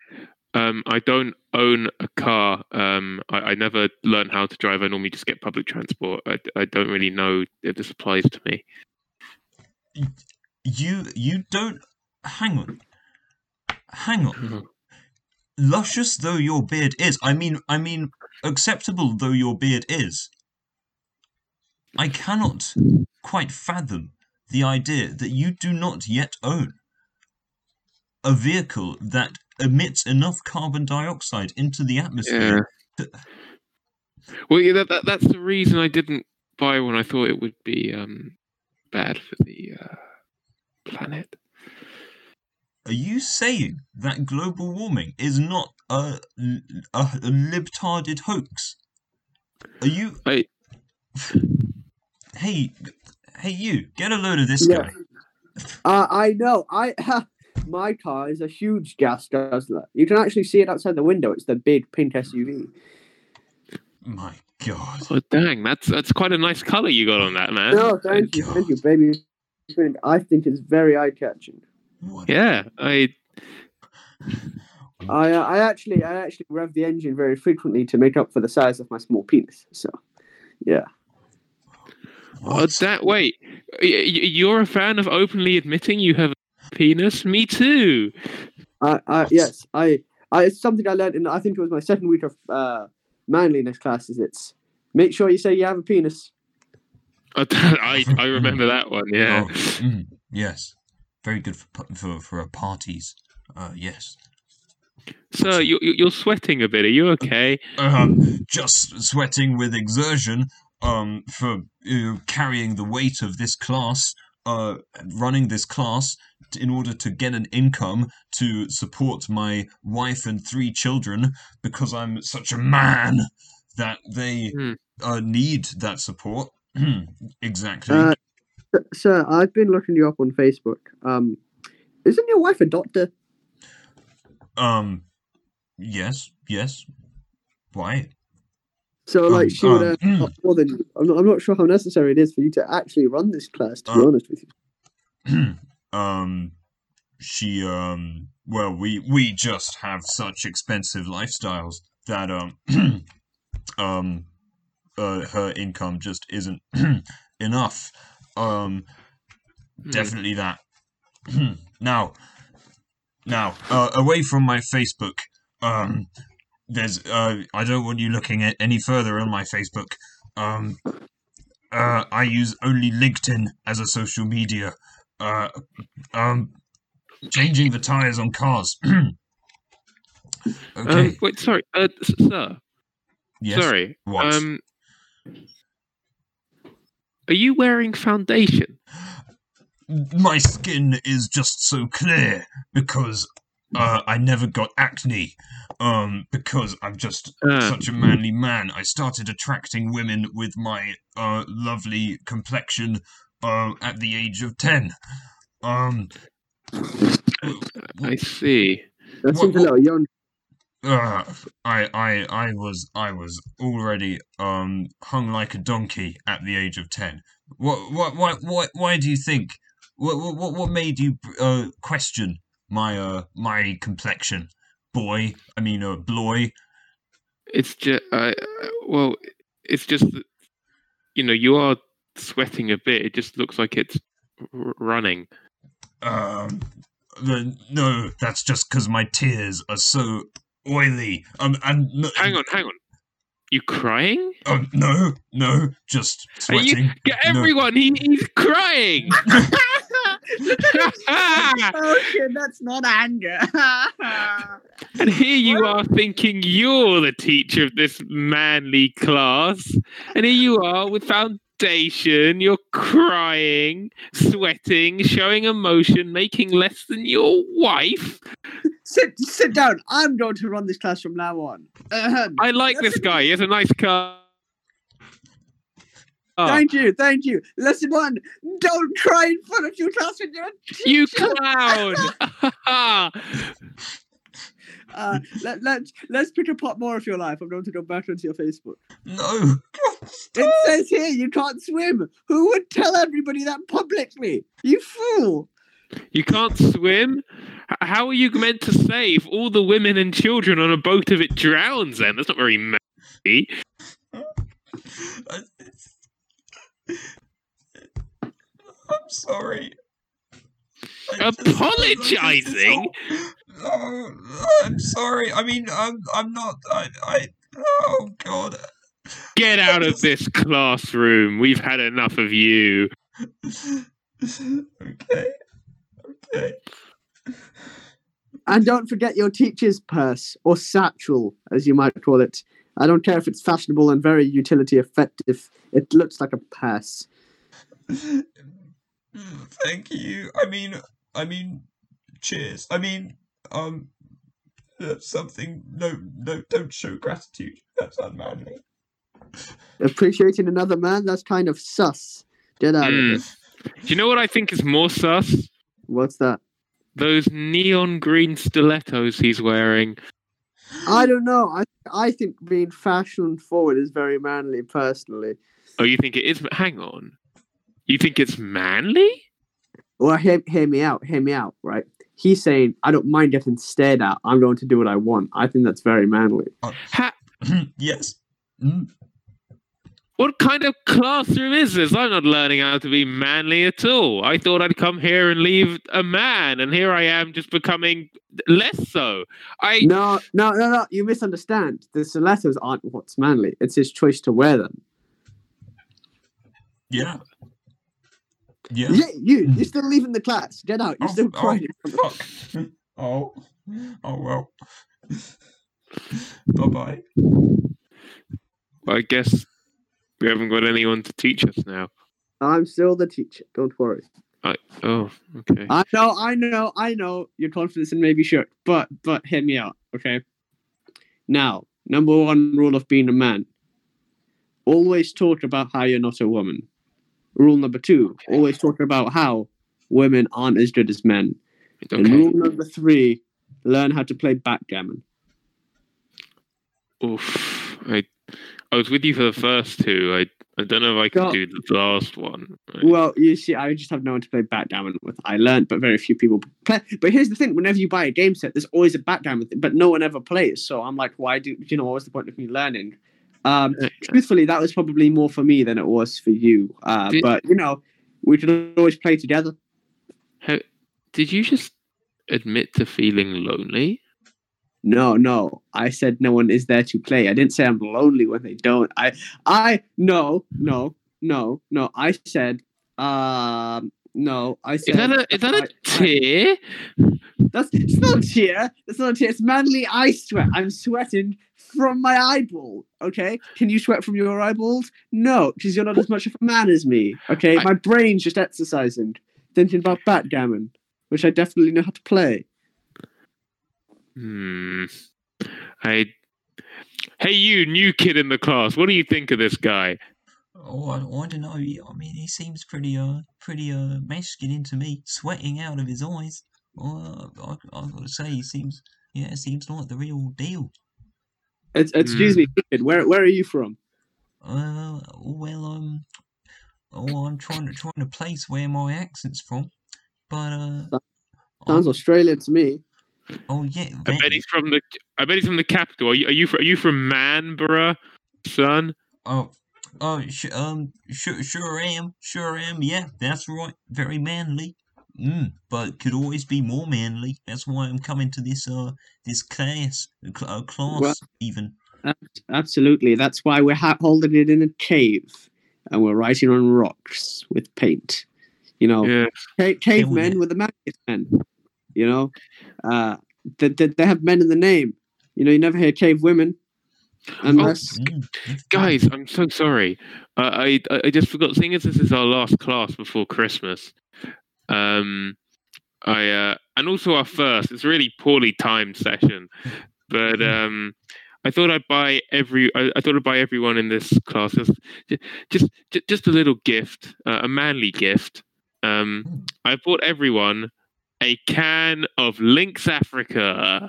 Um, I don't own a car. Um, I, I never learn how to drive. I normally just get public transport. I, I don't really know if this applies to me. You you don't... Hang on. Hang on. Luscious though your beard is, I mean, I mean, acceptable though your beard is, I cannot quite fathom the idea that you do not yet own a vehicle that emits enough carbon dioxide into the atmosphere. Yeah. To... Well, yeah, that, that that's the reason I didn't buy one. I thought it would be um, bad for the uh, planet. Are you saying that global warming is not a, a, a libtarded hoax? Are you... I... Hey, hey, you, get a load of this yeah. guy. Uh, I know. I uh, my car is a huge gas guzzler. You can actually see it outside the window. It's the big pink S U V. My God. Oh, dang, that's that's quite a nice colour you got on that, man. No, thank you, thank you, baby. I think it's very eye-catching. What? Yeah, I, I, uh, I actually, I actually rev the engine very frequently to make up for the size of my small penis. So, yeah. Oh, that wait, you're a fan of openly admitting you have a penis? Me too. I, I yes, I, I. It's something I learned in. I think it was my second week of uh, manliness classes. It's make sure you say you have a penis. I, I, I remember that one. Yeah. Oh, mm, yes. Very good for for, for parties. Uh, yes. Sir, you, you're sweating a bit. Are you okay? Um, just sweating with exertion. Um, for you know, carrying the weight of this class. Uh, running this class in order to get an income to support my wife and three children. Because I'm such a man that they mm. uh, need that support. Exactly. Uh- Sir, I've been looking you up on Facebook. Um, isn't your wife a doctor? Um, yes, yes. Why? So, like, um, she would earn um, mm. more than you. I'm not, I'm not sure how necessary it is for you to actually run this class, to uh, be honest with you. um, she, um, well, we, we just have such expensive lifestyles that, um, um, uh, her income just isn't enough. Um, definitely that. now, now, uh, away from my Facebook. Um, there's, uh, I don't want you looking at any further on my Facebook. Um, uh, I use only LinkedIn as a social media. Uh, um, changing the tires on cars. okay. Um, wait, sorry, uh, sir. Yes? Sorry. What? Um... Are you wearing foundation? My skin is just so clear because uh, I never got acne. Um, because I'm just uh. such a manly man. I started attracting women with my uh, lovely complexion uh, at the age of ten. Um, I see. That's what, what, what, young. Uh, I, I, I was, I was already um hung like a donkey at the age of ten. What, what, why, why, why do you think? What, what, what made you uh question my uh my complexion, boy? I mean, uh, bloy. It's just, uh, well, it's just that, you know, you are sweating a bit. It just looks like it's r- running. Um, the, no, that's just because my tears are so. Oily. Um, and, and hang on, hang on. You crying? Um, no, no, just sweating. Are you, everyone, no. he, he's crying. Ocean, that's not anger. And here you are thinking you're the teacher of this manly class, and here you are with foundation. You're crying, sweating, showing emotion, making less than your wife. Sit sit down. I'm going to run this class from now on. Um, I like this guy. He has a nice car. Oh. Thank you. Thank you. Lesson one. Don't cry in front of your class when you're a teacher. You clown. uh, let, let, let's pick a pot more of your life. I'm going to go back onto your Facebook. No. God. It says here you can't swim. Who would tell everybody that publicly? You fool. You can't swim? How are you meant to save all the women and children on a boat if it drowns then? That's not very messy. I'm sorry. Apologizing? No, I'm sorry. I mean, I'm, I'm not... I, I. Oh, God. Get out just... of this classroom. We've had enough of you. Okay. Okay. And don't forget your teacher's purse, or satchel, as you might call it. I don't care if it's fashionable and very utility effective. It looks like a purse. Thank you. I mean, I mean, cheers. I mean, um, that's something. No, no, don't show gratitude. That's unmanly. Appreciating another man, that's kind of sus. Get out mm. of it. Do you know what I think is more sus? What's that? Those neon green stilettos he's wearing. I don't know. I I think being fashion forward is very manly, personally. Oh, you think it is? Hang on. You think it's manly? Well, hear, hear me out, hear me out, right? He's saying, I don't mind getting stared at. I'm going to do what I want. I think that's very manly. Oh. Ha yes. Mm. What kind of classroom is this? I'm not learning how to be manly at all. I thought I'd come here and leave a man, and here I am just becoming less so. I No, no, no, no. You misunderstand. The stilettos aren't what's manly. It's his choice to wear them. Yeah. Yeah. yeah, you, you're still leaving the class. Get out. You're oh, still crying. Oh, fuck. oh, oh well. Bye-bye. I guess we haven't got anyone to teach us now. I'm still the teacher. Don't worry. I, oh, okay. I know, I know, I know your confidence in maybe shook, but, but hear me out, okay? Now, number one rule of being a man. Always talk about how you're not a woman. Rule number two, okay. Always talk about how women aren't as good as men. Okay. And rule number three, learn how to play backgammon. Oof. I, I was with you for the first two. I, I don't know if I can well, do the last one. Right? Well, you see, I just have no one to play backgammon with. I learned, but very few people play. But here's the thing, whenever you buy a game set, there's always a backgammon thing, but no one ever plays. So I'm like, why do, you know, what was the point of me learning? Um, truthfully, that was probably more for me than it was for you. Uh, did, but, you know, we could always play together. How, did you just admit to feeling lonely? No, no. I said no one is there to play. I didn't say I'm lonely when they don't. I, I, no, no, no, no. I said, um, no, I said. Is that a, is that a tear? That's, it's not a tear. It's not a tear. It's manly eye sweat. I'm sweating from my eyeball, okay? Can you sweat from your eyeballs? No, because you're not as much of a man as me, okay? I... My brain's just exercising, thinking about backgammon, which I definitely know how to play. Hmm. I... Hey, you, new kid in the class, what do you think of this guy? Oh, I, I don't know. I mean, he seems pretty, uh, pretty, uh, masculine to me, sweating out of his eyes. Oh, I, I've got to say, he seems, yeah, it seems like the real deal. It's, excuse mm. me, where where are you from? Uh, well, um, oh, I'm trying to trying to place where my accent's from, but uh, sounds I'm, Australian to me. Oh yeah, man. I bet he's from the I bet he's from the capital. Are you are you are you from Manborough, son? Oh, oh, sh um, sure, sure am, sure am. Yeah, that's right. Very manly. Mm, but could always be more manly. That's why I'm coming to this uh this class cl uh, class well, even. Absolutely. That's why we're ha holding it in a cave, and we're writing on rocks with paint. You know, yeah. ca cavemen were the manliest men. You know, uh, they, they they have men in the name. You know, you never hear cave women. Unless... Oh, guys, I'm so sorry. Uh, I I just forgot. Seeing as this is our last class before Christmas. Um, I, uh, and also our first, it's a really poorly timed session, but, um, I thought I'd buy every, I, I thought I'd buy everyone in this class just, just, just a little gift, uh, a manly gift. Um, I bought everyone a can of Lynx Africa.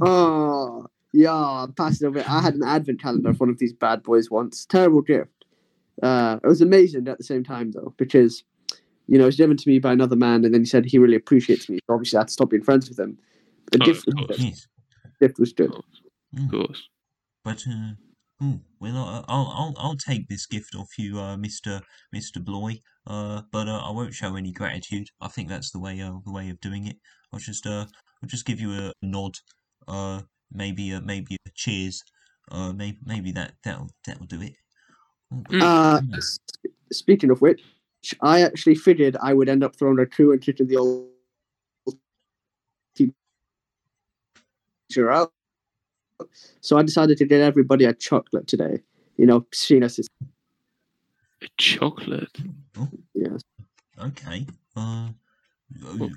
Oh, Yeah, pass it over. I had an advent calendar of one of these bad boys once. Terrible gift. Uh, it was amazing at the same time, though, because, you know, it was given to me by another man, and then he said he really appreciates me. So obviously, I had to stop being friends with him. The oh, gift, was good. gift was good. Of course. But, uh, ooh, well, uh, I'll, I'll, I'll take this gift off you, uh, Mister Mister Bloy. Uh, but uh, I won't show any gratitude. I think that's the way, uh, the way of doing it. I'll just, uh, I'll just give you a nod. Uh, maybe, uh, maybe a cheers. Uh, maybe, maybe that, that'll, that'll do it. Uh, yeah. Speaking of which, I actually figured I would end up throwing a coup and kicking the old teacher out. So I decided to get everybody a chocolate today. You know, seeing us as a chocolate. Oh. Yes. Okay. Uh, I'm of...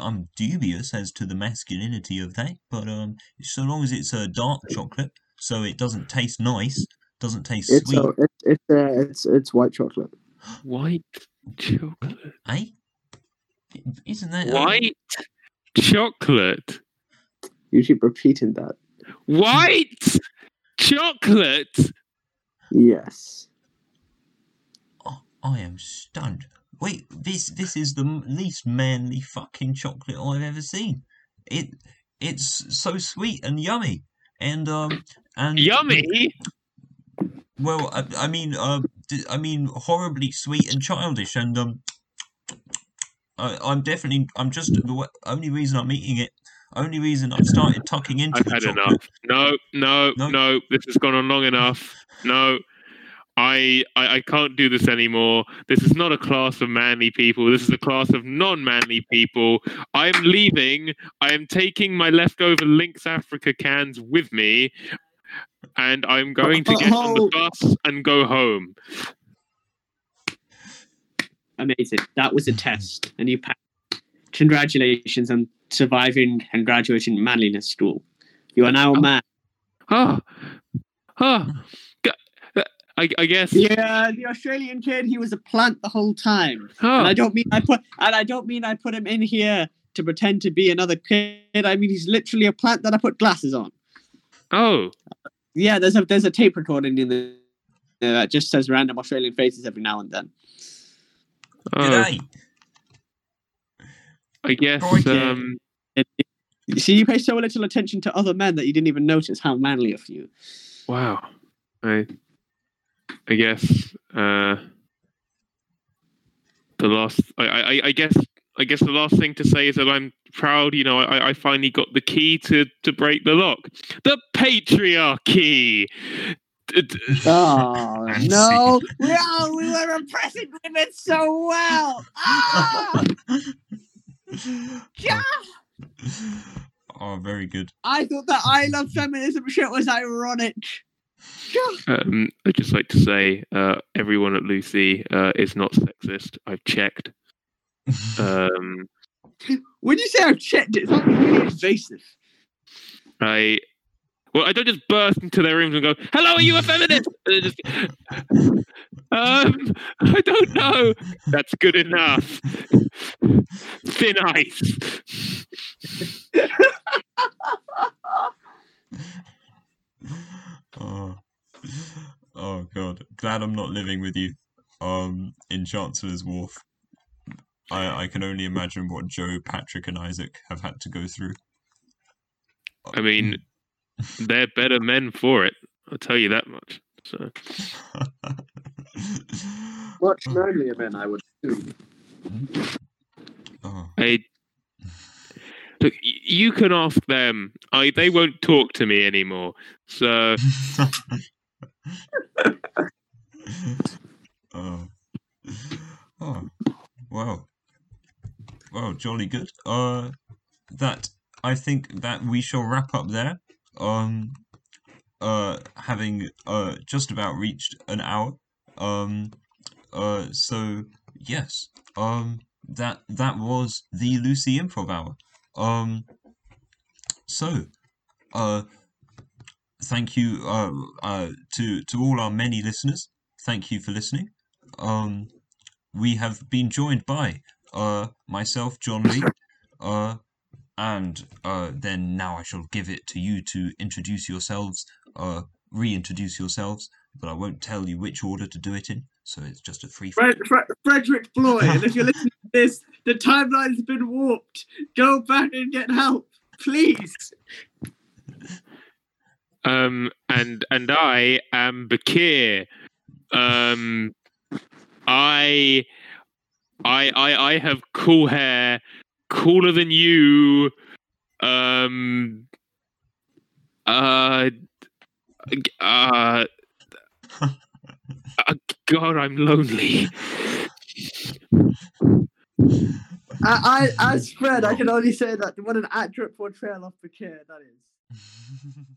I'm dubious as to the masculinity of that, but um, so long as it's a dark chocolate, so it doesn't taste nice, doesn't taste it's sweet. A, it, it, uh, it's it's white chocolate. White chocolate. Eh? Isn't that white um... chocolate? You keep repeating that. White chocolate. Yes. Oh, I am stunned. Wait, this this is the least manly fucking chocolate I've ever seen. It it's so sweet and yummy, and um and yummy. Well, I, I mean, um, uh, I mean, horribly sweet and childish, and um, I, I'm definitely, I'm just the only reason I'm eating it. Only reason I've started tucking into I've had chocolate. enough. No, no, no, no. This has gone on long enough. No, I, I, I can't do this anymore. This is not a class of manly people. This is a class of non-manly people. I'm leaving. I am taking my leftover Lynx Africa cans with me, and I'm going to get on the bus and go home. Amazing. That was a test, and you passed. Congratulations on surviving and graduating manliness school. You are now a man. Oh, oh. I, I guess. Yeah, the Australian kid. He was a plant the whole time. Oh. And I don't mean I put. And I don't mean I put him in here to pretend to be another kid. I mean he's literally a plant that I put glasses on. Oh. Yeah, there's a there's a tape recording in there that just says random Australian faces every now and then. Oh. Good night. I guess. Um... You see, you pay so little attention to other men that you didn't even notice how manly of you. Wow. I, I guess uh, the last. I, I, I guess. I guess the last thing to say is that I'm proud. You know, I, I finally got the key to, to break the lock. The patriarchy. Oh no! We all, we were repressing women so well. Ah! Yeah! Oh, very good. I thought that I love feminism shit was ironic. Yeah. Um, I'd just like to say uh, everyone at Lucy uh, is not sexist. I've checked. Um, when you say I've checked, it's not really invasive. I well, I don't just burst into their rooms and go, "Hello, are you a feminist?" Just, um, I don't know. That's good enough. Thin ice. oh. oh, God. Glad I'm not living with you um, in Chancellor's Wharf. I, I can only imagine what Joe, Patrick, and Isaac have had to go through. I mean, they're better men for it. I'll tell you that much. So. Much lonelier men, I would assume. Oh. I, look, you can ask them. I they won't talk to me anymore. So, oh, oh, wow, wow, jolly good. Uh, that I think that we shall wrap up there. Um, uh, having uh just about reached an hour. Um, uh, so yes. Um. That that was the Lucy Improv Hour. Um, so, uh, thank you uh, uh, to to all our many listeners. Thank you for listening. Um, we have been joined by uh, myself, John Lee, uh, and uh, then now I shall give it to you to introduce yourselves, uh, reintroduce yourselves, but I won't tell you which order to do it in, so it's just a free... Fred, Fred, Frederick Floyd, and if you're listening to this, the timeline's been warped. Go back and get help, please. Um, and and I am Bakir. Um, I, I, I, I have cool hair, cooler than you. Um, uh, uh, uh God, I'm lonely. I, I, as Fred, I can only say that what an accurate portrayal of Bakir that is.